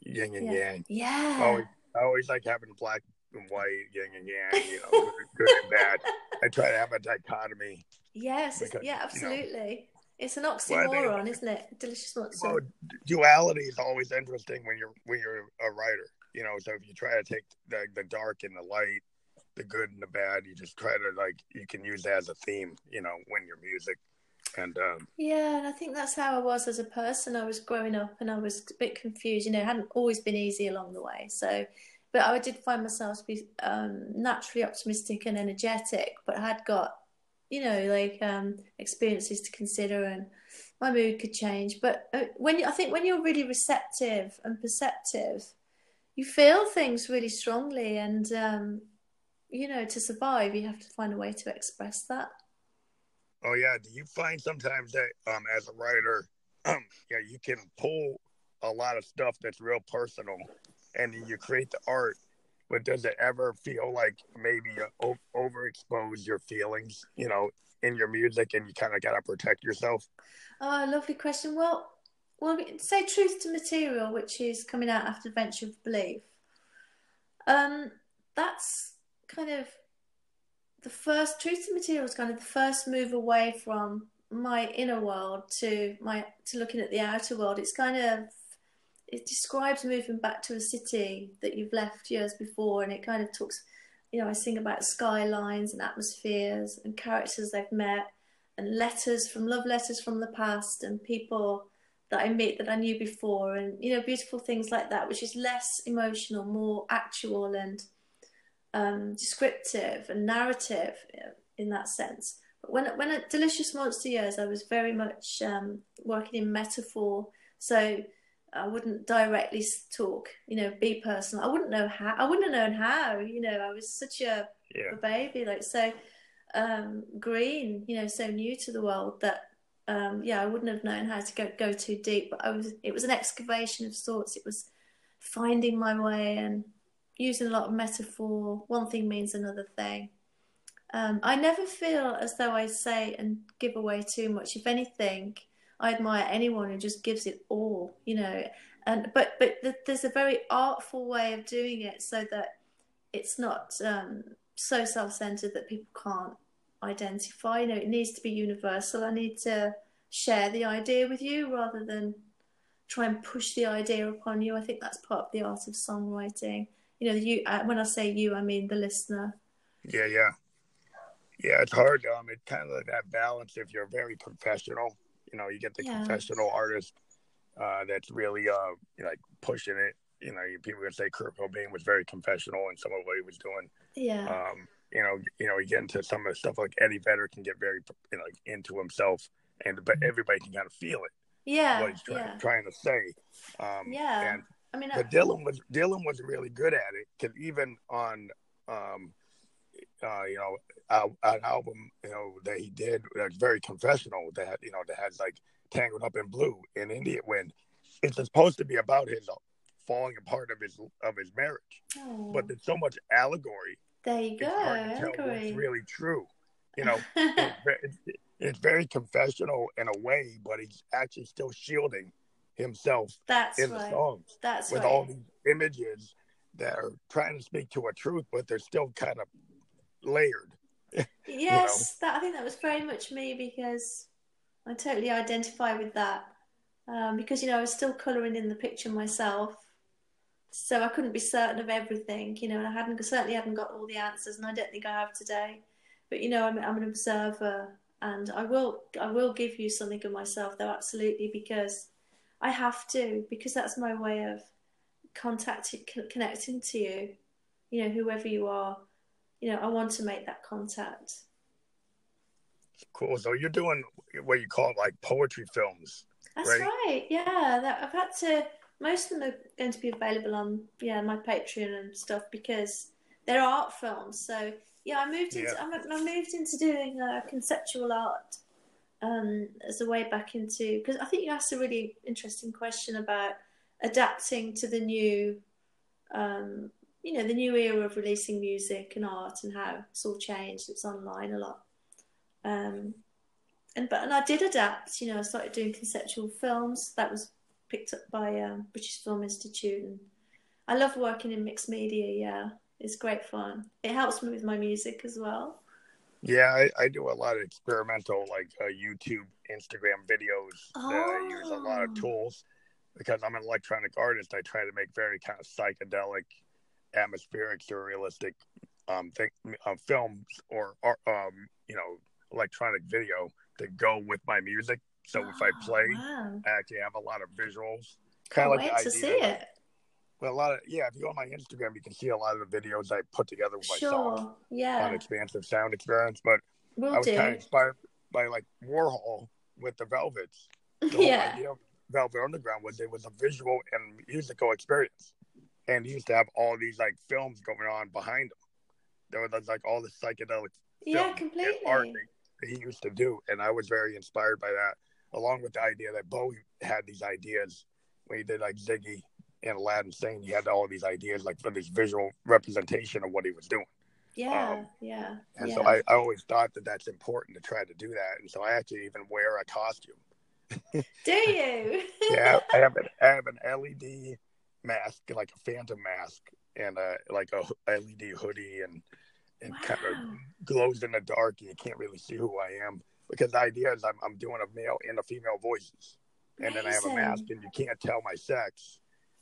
yin and yeah. yang. Yeah. I always, I always like having black and white, yin and yang, you know, good, good and bad. I try to have a dichotomy. Yes, because, yeah, absolutely. You know, it's an oxymoron, well, think, isn't it? Delicious Monster. Well, duality is always interesting when you're when you're a writer. You know, so if you try to take the, the dark and the light, the good and the bad, you just try to, like, you can use that as a theme, you know, when your music. And um, yeah, and I think that's how I was as a person. I was growing up and I was a bit confused. You know, it hadn't always been easy along the way. So, but I did find myself to be um, naturally optimistic and energetic, but I had got, you know, like um, experiences to consider, and my mood could change. But when I think when you're really receptive and perceptive, you feel things really strongly, and um, you know, to survive, you have to find a way to express that. Oh yeah, do you find sometimes that um, as a writer, um, yeah, you can pull a lot of stuff that's real personal, and you create the art, but does it ever feel like maybe you o- overexpose your feelings, you know, in your music, and you kind of gotta protect yourself? Oh, lovely question. Well. Well, say Truth to Material, which is coming out after Venture of Belief. Um, that's kind of the first, Truth to Material is kind of the first move away from my inner world to my to looking at the outer world. It's kind of, it describes moving back to a city that you've left years before, and it kind of talks, you know, I sing about skylines and atmospheres and characters they've met, and letters from, love letters from the past, and people that I meet that I knew before, and, you know, beautiful things like that, which is less emotional, more actual and um, descriptive and narrative in that sense. But when when at Delicious Monster years, I was very much um, working in metaphor, so I wouldn't directly talk, you know, be personal. I wouldn't know how. I wouldn't have known how, you know, I was such a, yeah. a baby, like, so um, green, you know, so new to the world that, um, yeah, I wouldn't have known how to go, go too deep. But I was, it was an excavation of sorts. It was finding my way and using a lot of metaphor. One thing means another thing. Um, I never feel as though I say and give away too much. If anything, I admire anyone who just gives it all, you know. And but but th- there's a very artful way of doing it so that it's not um, so self-centered that people can't identify. You know, it needs to be universal. I need to share the idea with you rather than try and push the idea upon you. I think that's part of the art of songwriting. You know, you. I, when I say you, I mean the listener. Yeah, yeah. Yeah, it's hard. Um, it's kind of like that balance. If you're very professional, you know, you get the yeah. professional artist uh, that's really, uh, you know, like pushing it. You know, people would say Kurt Cobain was very confessional in some of what he was doing. Yeah. Um, you know, you know, you get into some of the stuff like Eddie Vedder can get very, you know, like into himself, and but everybody can kind of feel it. Yeah. What he's trying, yeah. trying to say. Um, yeah. And, I mean, but I... Dylan was Dylan was really good at it because even on. Um, Uh, you know, uh, an album, you know, that he did that's very confessional, that, you know, that has like Tangled Up in Blue and Idiot Wind. It's supposed to be about his falling apart of his of his marriage, oh. but there's so much allegory. There you it's go. Hard to tell what's really true. You know, it's, it's, it's very confessional in a way, but he's actually still shielding himself that's in right. the songs that's with right. all these images that are trying to speak to a truth, but they're still kind of layered. Yes, you know? that I think that was very much me because I totally identify with that. Um, because you know I was still colouring in the picture myself, so I couldn't be certain of everything. You know, and I hadn't certainly hadn't got all the answers, and I don't think I have today. But you know, I'm, I'm an observer, and I will I will give you something of myself though, absolutely, because I have to, because that's my way of contacting, connecting to you. You know, whoever you are. You know, I want to make that contact. Cool. So you're doing what you call like poetry films. That's right. right. Yeah, that, I've had to. Most of them are going to be available on yeah my Patreon and stuff because they're art films. So yeah, I moved into yeah. I'm, I moved into doing uh, conceptual art um, as a way back into because I think you asked a really interesting question about adapting to the new. Um, you know, the new era of releasing music and art and how it's all changed. It's online a lot. Um, and but and I did adapt, you know, I started doing conceptual films. That was picked up by um, British Film Institute. And I love working in mixed media, yeah. It's great fun. It helps me with my music as well. Yeah, I, I do a lot of experimental, like uh, YouTube, Instagram videos. Oh. That I use a lot of tools. Because I'm an electronic artist, I try to make very kind of psychedelic atmospheric, surrealistic, um, thing, uh, films or, or, um, you know, electronic video to go with my music. So oh, if I play, wow. I actually have a lot of visuals. Kind of like wait to see it. That, well, a lot of yeah. If you go on my Instagram, you can see a lot of the videos I put together with sure. my songs yeah. on Expansive Sound Experience. But Will I was do. kind of inspired by like Warhol with the Velvets. The whole yeah. idea of Velvet Underground was it was a visual and musical experience. And he used to have all these like films going on behind him. There was like all the psychedelic yeah, film completely. And art that he used to do, and I was very inspired by that, along with the idea that Bowie had these ideas when he did like Ziggy and Aladdin Sane. He had all these ideas like for this visual representation of what he was doing. Yeah, um, yeah. And yeah. so I, I always thought that that's important to try to do that, and so I actually even wear a costume. Do you? yeah, I have an I have an L E D mask, like a phantom mask, and a, like a L E D hoodie, and and wow. kind of glows in the dark, and you can't really see who I am because the idea is I'm I'm doing a male and a female voices, and Amazing. Then I have a mask, and you can't tell my sex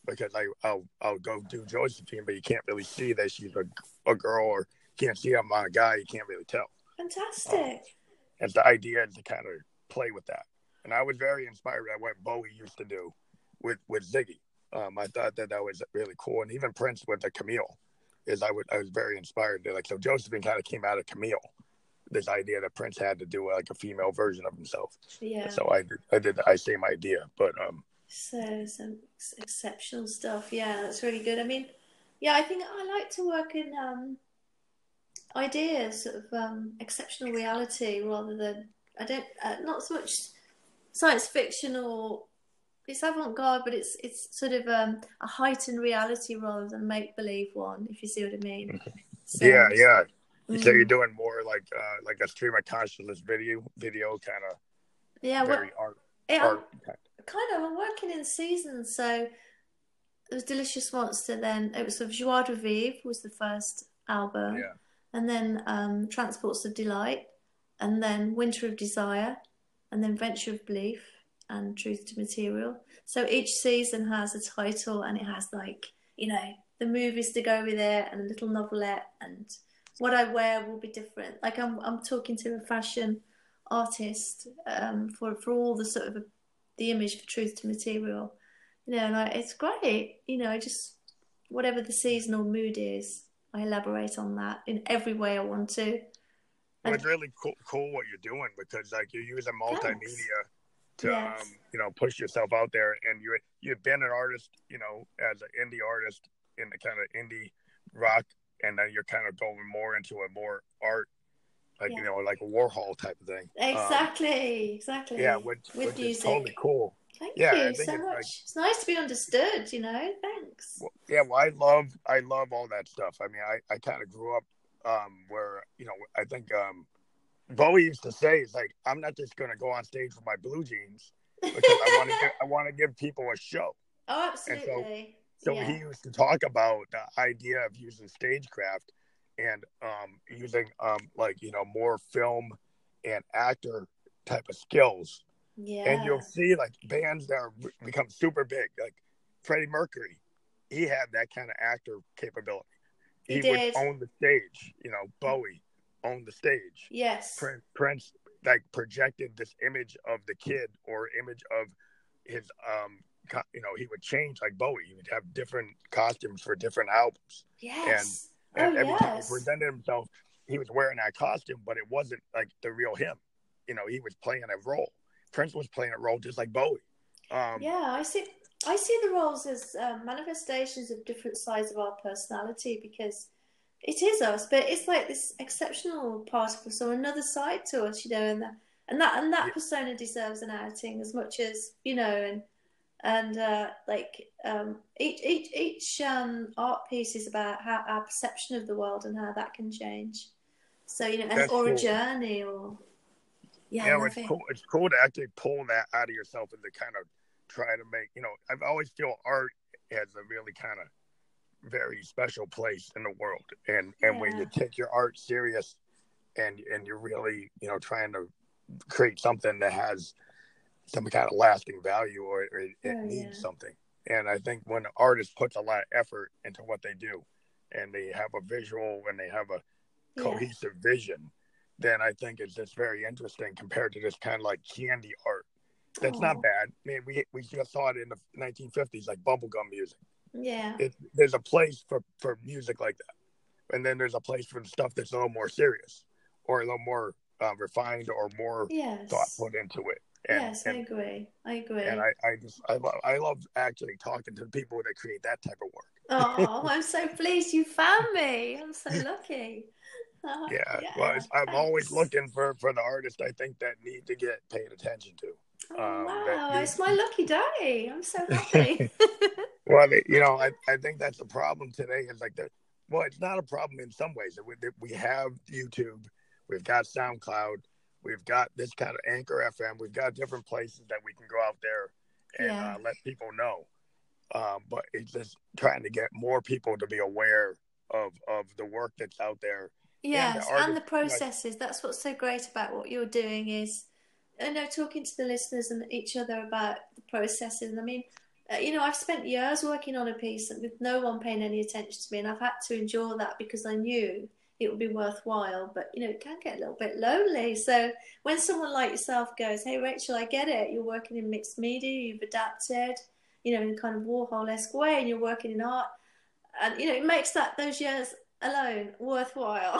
because I I'll, I'll go do Josephine, but you can't really see that she's a, a girl or can't see I'm a guy, you can't really tell. Fantastic. Um, and the idea is to kind of play with that, and I was very inspired by what Bowie used to do with with Ziggy. Um, I thought that that was really cool, and even Prince with the Camille, is I, would, I was very inspired. They're like so, Josephine kind of came out of Camille, this idea that Prince had to do like a female version of himself. Yeah. And so I did, I did the same idea, but um. So some ex- exceptional stuff. Yeah, that's really good. I mean, yeah, I think I like to work in um ideas of um, exceptional reality rather than, I don't, uh, not so much science fiction, or it's avant-garde, but it's it's sort of um, a heightened reality rather than a make-believe one, if you see what I mean. So, yeah, yeah. Mm. So you're doing more like uh, like a stream of consciousness video, video kind of. Yeah, very well, art, it, art kind. kind of. I'm working in seasons, so it was Delicious Monster. Then it was sort of Joie de Vivre was the first album, yeah. And then um, Transports of Delight, and then Winter of Desire, and then Venture of Belief, and Truth to Material. So each season has a title, and it has, like, you know, the movies to go with it, and a little novelette, and what I wear will be different. Like, I'm I'm talking to a fashion artist um, for for all the sort of the image for Truth to Material, you know. And I, it's great, you know. I just, whatever the seasonal mood is, I elaborate on that in every way I want to. Well, it's really cool, cool what you're doing, because like you're using multimedia. Thanks. To yes. um, you know, push yourself out there, and you you've been an artist, you know, as an indie artist in the kind of indie rock, and then you're kind of going more into a more art, like yeah. you know, like a Warhol type of thing. Exactly, um, exactly. Yeah, which, with which music, is totally cool. Thank yeah, you so it's much. Like, it's nice to be understood, you know. Thanks. Well, yeah, well, I love I love all that stuff. I mean, I, I kind of grew up um, where, you know, I think. Um, Bowie used to say, "It's like, I'm not just going to go on stage with my blue jeans, because I want to. I want to give people a show." Oh, absolutely. So, so yeah. He used to talk about the idea of using stagecraft and um, using um, like, you know, more film and actor type of skills. Yeah. And you'll see like bands that are, become super big, like Freddie Mercury. He had that kind of actor capability. He, he did. Would own the stage. You know, Bowie. On the stage, yes. Prince, Prince like projected this image of the kid, or image of his, um, co- you know, he would change like Bowie. He would have different costumes for different albums. Yes, and, and oh, every yes. time he presented himself, he was wearing that costume, but it wasn't like the real him. You know, he was playing a role. Prince was playing a role just like Bowie. Um, yeah, I see. I see the roles as uh, manifestations of different sides of our personality, because it is us, but it's like this exceptional part of us, or another side to us, you know, and that and that and that yeah. persona deserves an outing as much as, you know, and and uh, like um, each each each um, art piece is about how our perception of the world and how that can change. So, you know, and, or cool. a journey, or yeah, yeah it's cool. It's cool to actually pull that out of yourself and to kind of try to make, you know. I always feel art has a really kind of very special place in the world, and and yeah. when you take your art serious, and and you're really, you know, trying to create something that has some kind of lasting value, or it, it oh, needs yeah. something. And I think when an artist puts a lot of effort into what they do, and they have a visual, and they have a cohesive yeah. vision, then I think it's just very interesting compared to this kind of like candy art. That's Aww. Not bad. I mean, we we just saw it in the nineteen fifties, like bubblegum music. Yeah, it, there's a place for, for music like that, and then there's a place for the stuff that's a little more serious, or a little more uh, refined, or more yes. thought put into it. And, yes, and, I agree. I agree. And I, I just I love I love actually talking to the people that create that type of work. Oh, I'm so pleased you found me. I'm so lucky. Oh, yeah, yeah, well, it's, I'm thanks. Always looking for, for the artists I think that need to get paid attention to. Oh, um, wow, you, it's my lucky day. I'm so happy. Well, you know, I, I think that's the problem today. Is like that. Well, it's not a problem in some ways. We, we have YouTube, we've got SoundCloud, we've got this kind of Anchor F M, we've got different places that we can go out there and yeah. uh, let people know. Um, but it's just trying to get more people to be aware of, of the work that's out there. Yes, and the, artists, and the processes. Like, that's what's so great about what you're doing is, you know, talking to the listeners and each other about the processes. I mean, Uh, you know, I've spent years working on a piece and with no one paying any attention to me, and I've had to endure that because I knew it would be worthwhile. But, you know, it can get a little bit lonely. So when someone like yourself goes, "Hey, Rachel, I get it. You're working in mixed media. You've adapted, you know, in a kind of Warhol-esque way, and you're working in art," and, you know, it makes that those years alone worthwhile.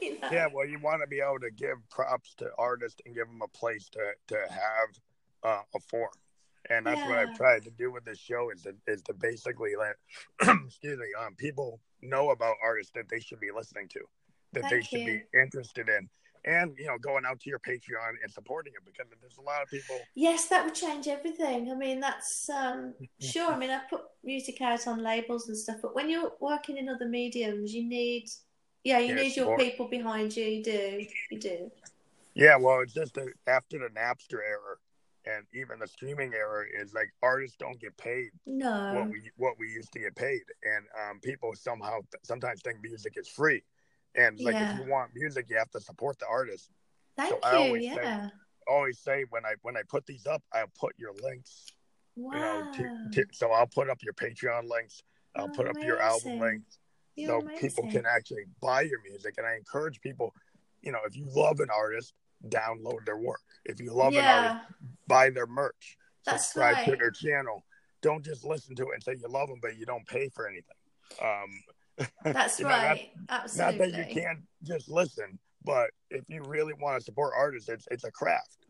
You know? Yeah, well, you want to be able to give props to artists and give them a place to, to have uh, a form. And that's yeah. what I've tried to do with this show is to, is to basically let, excuse me, um, people know about artists that they should be listening to, that Thank they should you. be interested in. And, you know, going out to your Patreon and supporting it, because there's a lot of people. Yes, that would change everything. I mean, that's um, sure. I mean, I put music out on labels and stuff, but when you're working in other mediums, you need, yeah, you yes, need your or, people behind you. You do. You do. Yeah, well, it's just a, after the Napster era and even the streaming era is like artists don't get paid no. what we what we used to get paid. And um, people somehow sometimes think music is free. And like yeah. if you want music, you have to support the artist. Thank so I you. Always yeah. Say, always say when I when I put these up, I'll put your links. Wow. You know, to, to, so I'll put up your Patreon links. I'll You're put amazing. up your album links, You're so amazing. people can actually buy your music. And I encourage people, you know, if you love an artist, download their work. If you love yeah. an artist, buy their merch. That's Subscribe right. to their channel. Don't just listen to it and say you love them, but you don't pay for anything. Um, That's you know, right. Not, Absolutely. Not that you can't just listen, but if you really want to support artists, it's it's a craft,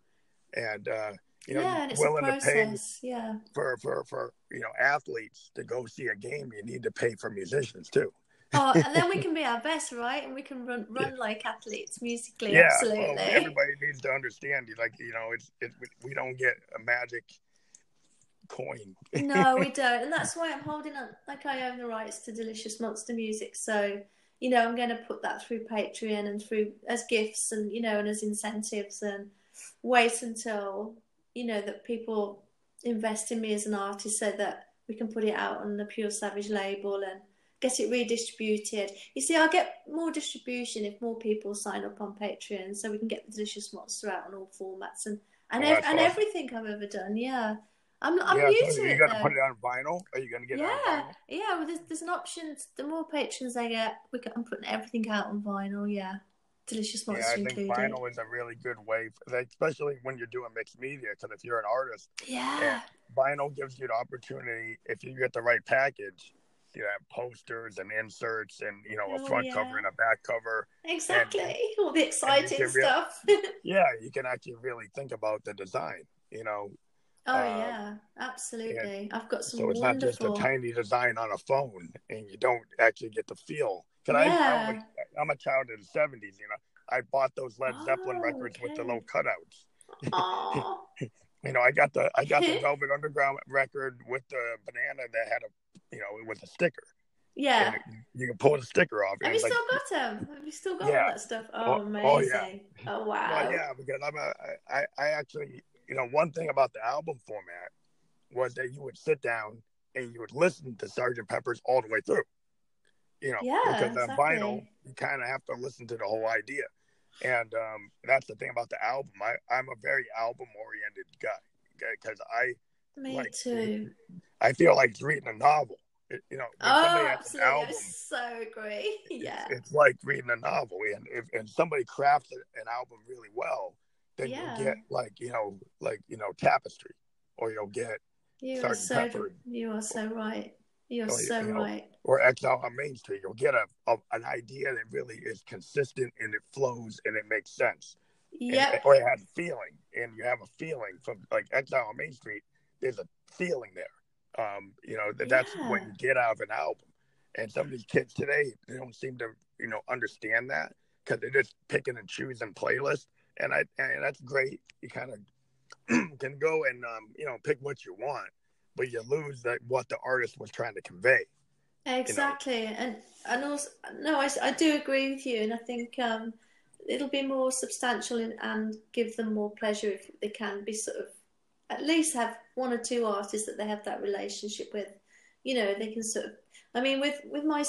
and uh, you know, yeah, it's willing to pay yeah. for for for you know athletes to go see a game, you need to pay for musicians too. Oh, and then we can be our best, right? And we can run run yeah. like athletes musically. Yeah, absolutely. Well, everybody needs to understand. Like you know, it's it, we don't get a magic coin. No, we don't, and that's why I'm holding on. Like I own the rights to Delicious Monster music, so you know I'm going to put that through Patreon and through as gifts, and you know, and as incentives, and wait until you know that people invest in me as an artist, so that we can put it out on the Pure Savage label and get it redistributed. You see, I'll get more distribution if more people sign up on Patreon, so we can get the Delicious Monster out on all formats and and, oh, ev- and everything I've ever done. Yeah. I'm, I'm yeah, new so to you it. You got to put it on vinyl. Are you going to get yeah, it on vinyl? Yeah, yeah. Well, there's, there's an option. The more patrons I get, we can, I'm putting everything out on vinyl. Yeah, Delicious Monster yeah, I think included. Vinyl is a really good way, for, especially when you're doing mixed media. Because if you're an artist, yeah, vinyl gives you the opportunity. If you get the right package, you have posters and inserts, and you know oh, a front yeah. cover and a back cover. Exactly, and, all the exciting stuff. Really, yeah, you can actually really think about the design. You know. Oh um, yeah, absolutely. I've got some. So it's wonderful... not just a tiny design on a phone, and you don't actually get the feel. Cause yeah. I, I'm, a, I'm a child of the seventies. You know, I bought those Led oh, Zeppelin records okay. with the little cutouts. Oh. you know, I got the I got the Velvet Underground record with the banana that had a you know it was a sticker. Yeah. It, you can pull the sticker off. Have you still like, got them? Have you still got yeah. all that stuff? Oh, oh amazing! Oh, yeah. oh wow! Well, yeah, because I'm a I I actually. You know, one thing about the album format was that you would sit down and you would listen to Sergeant Pepper's all the way through. You know, yeah, because on exactly. vinyl, you kind of have to listen to the whole idea. And um, that's the thing about the album. I, I'm a very album-oriented guy because I Me like, too. I feel like it's reading a novel. It, you know, oh, has an album, I so agree. Yeah, it's, it's like reading a novel, and if and somebody crafts an album really well. Then yeah. you get like you know, like you know, Tapestry, or you'll get you Sergeant so, Pepper. You are so right. You're or, so you know, right. Or Exile on Main Street, you'll get a, a an idea that really is consistent and it flows and it makes sense. Yeah. Or it has feeling, and you have a feeling from like Exile on Main Street. There's a feeling there. Um, you know that that's yeah. what you get out of an album. And some of these kids today, they don't seem to you know understand that because they're just picking and choosing playlists. And I and that's great. You kind of can go and um, you know pick what you want, but you lose that what the artist was trying to convey. Exactly, you know? and and also no, I, I do agree with you, and I think um, it'll be more substantial and, and give them more pleasure if they can be sort of at least have one or two artists that they have that relationship with. You know, they can sort of. I mean, with with my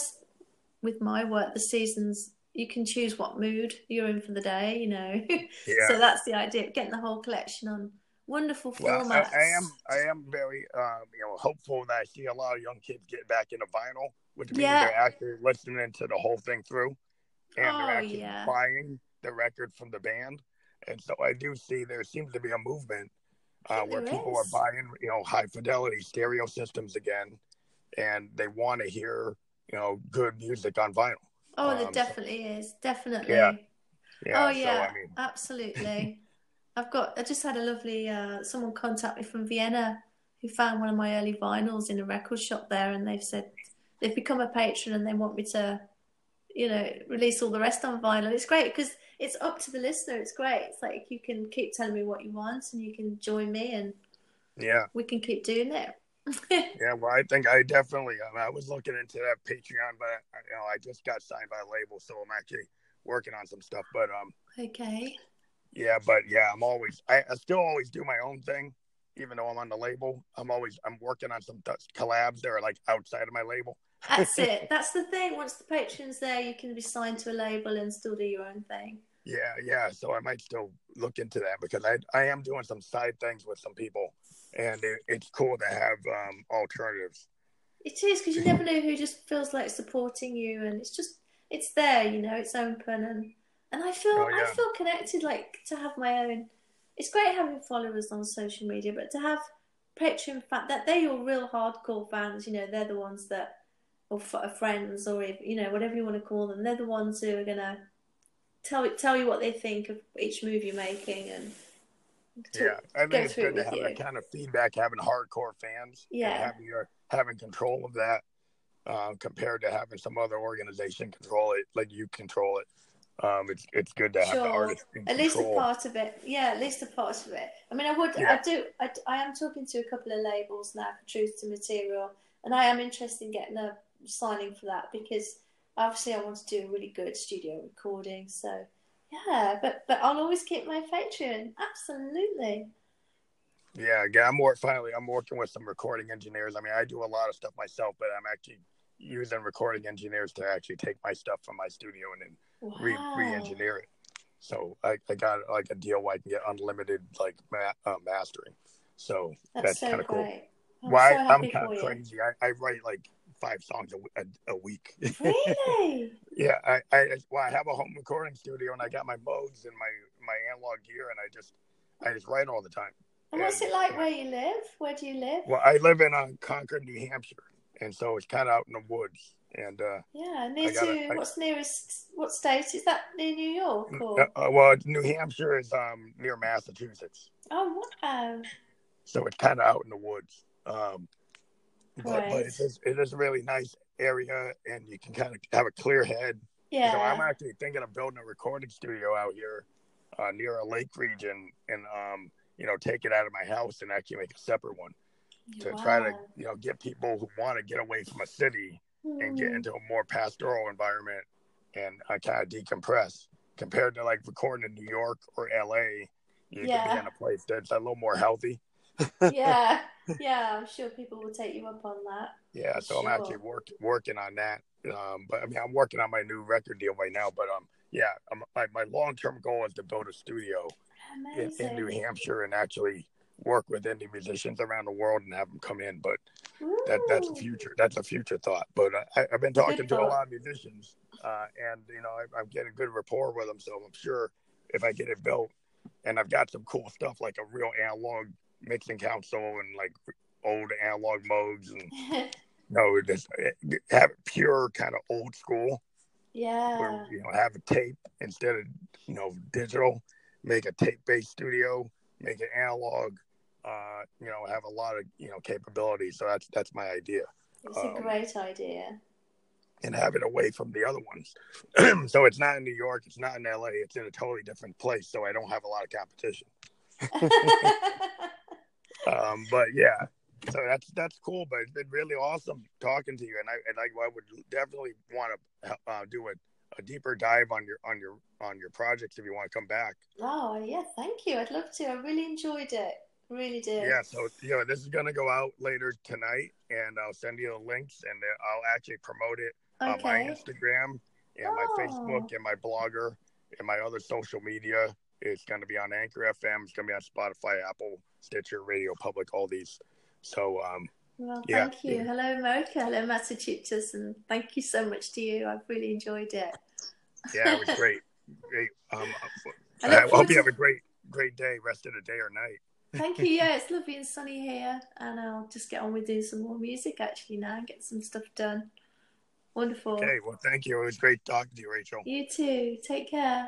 with my work, the seasons. You can choose what mood you're in for the day, you know. Yeah. So that's the idea, getting the whole collection on wonderful formats. Well, I, I am, I am very, um, you know, hopeful that I see a lot of young kids get back into vinyl, which means yeah. they're actually listening to the whole thing through, and oh, they're actually yeah. buying the record from the band. And so I do see there seems to be a movement uh, where is. people are buying, you know, high fidelity stereo systems again, and they want to hear, you know, good music on vinyl. Oh, um, there definitely is. Definitely. Yeah. yeah oh, yeah. So, I mean... Absolutely. I've got, I just had a lovely, uh, someone contact me from Vienna who found one of my early vinyls in a record shop there. And they've said, they've become a patron and they want me to you know, release all the rest on vinyl. It's great because it's up to the listener. It's great. It's like you can keep telling me what you want and you can join me and yeah, we can keep doing it. Yeah, well, I think I definitely, I, mean, I was looking into that Patreon, but you know, I just got signed by a label, so I'm actually working on some stuff. But um, okay. Yeah, but yeah, I'm always, I, I still always do my own thing, even though I'm on the label. I'm always, I'm working on some th- collabs that are like outside of my label. That's it. That's the thing. Once the Patreon's there, you can be signed to a label and still do your own thing. Yeah, yeah. So I might still look into that because I I am doing some side things with some people, and it, it's cool to have um, alternatives. It is, because you never know who just feels like supporting you, and it's just, it's there, you know, it's open, and and I feel oh, yeah. I feel connected, like to have my own. It's great having followers on social media, but to have Patreon fans, that they're your real hardcore fans, you know, they're the ones that, or f- friends, or if, you know, whatever you want to call them, they're the ones who are gonna tell tell you what they think of each move you're making, and talk, yeah, I think it's good to have you. That kind of feedback, having hardcore fans, yeah, and having your having control of that, uh, compared to having some other organization control it, like you control it. Um, it's it's good to have sure. the artist in at least control. a part of it. Yeah, at least a part of it. I mean, I would, yeah. I do, I, I am talking to a couple of labels now for Truth to Material, and I am interested in getting a signing for that because obviously I want to do a really good studio recording. So yeah, but but I'll always keep my Patreon. Absolutely. Yeah, yeah. I'm more finally. I'm working with some recording engineers. I mean, I do a lot of stuff myself, but I'm actually using recording engineers to actually take my stuff from my studio and then wow. re re-engineer it. So I, I got like a deal where I can get unlimited like ma- uh, mastering. So that's, that's so kind of cool. I'm Why so I'm kind of crazy. I, I write like five songs a, a, a week. Really? Yeah. I, I, well, I have a home recording studio and I got my Moogs and my, my analog gear and I just, I just write all the time. And, and what's it like where you live? Where do you live? Well, I live in uh, Concord, New Hampshire. And so it's kind of out in the woods. And uh, yeah, near gotta, to, I, what's nearest, what state? Is that near New York? Or? Uh, well, New Hampshire is um, near Massachusetts. Oh, wow. So it's kind of out in the woods. Um, But, right. but it's just, it is a really nice area, and you can kind of have a clear head. Yeah. So I'm actually thinking of building a recording studio out here uh, near a lake region, and um, you know, take it out of my house and actually make a separate one to wow. try to, you know, get people who want to get away from a city mm. and get into a more pastoral environment and uh, kind of decompress compared to like recording in New York or L A. You yeah. can be in a place that's a little more healthy. yeah yeah I'm sure people will take you up on that. Yeah, so sure. I'm actually work, working on that um but I mean I'm working on my new record deal right now, but um yeah I'm, my, my long-term goal is to build a studio in, in New Hampshire and actually work with indie musicians around the world and have them come in, but Ooh. that that's the future that's a future thought. But I, I've been talking to a lot of musicians uh and you know I, I'm getting good rapport with them, so I'm sure if I get it built, and I've got some cool stuff like a real analog mixing console and like old analog modes and no, just have it pure kind of old school. Yeah, where, you know, have a tape instead of you know digital. Make a tape-based studio. Make it analog. Uh, you know, have a lot of you know capability. So that's that's my idea. It's um, a great idea. And have it away from the other ones. So it's not in New York. It's not in L A. It's in a totally different place. So I don't have a lot of competition. Um, but yeah, so that's that's cool. But it's been really awesome talking to you, and I and I, I would definitely want to uh, do a, a deeper dive on your on your on your projects if you want to come back. Oh yeah, thank you. I'd love to. I really enjoyed it, really did. Yeah, so you know this is gonna go out later tonight, and I'll send you the links, and I'll actually promote it okay. on my Instagram and oh. my Facebook and my blogger and my other social media. It's going to be on Anchor F M. It's going to be on Spotify, Apple, Stitcher, Radio Public, all these. So, um, well, yeah. Thank you. Yeah. Hello, America. Hello, Massachusetts. And thank you so much to you. I've really enjoyed it. Yeah, it was great. Great. Um, I, I hope to... you have a great, great day, rest of the day or night. Thank you. Yeah, it's lovely and sunny here. And I'll just get on with doing some more music actually now and get some stuff done. Wonderful. Okay. Well, thank you. It was great talking to you, Rachel. You too. Take care.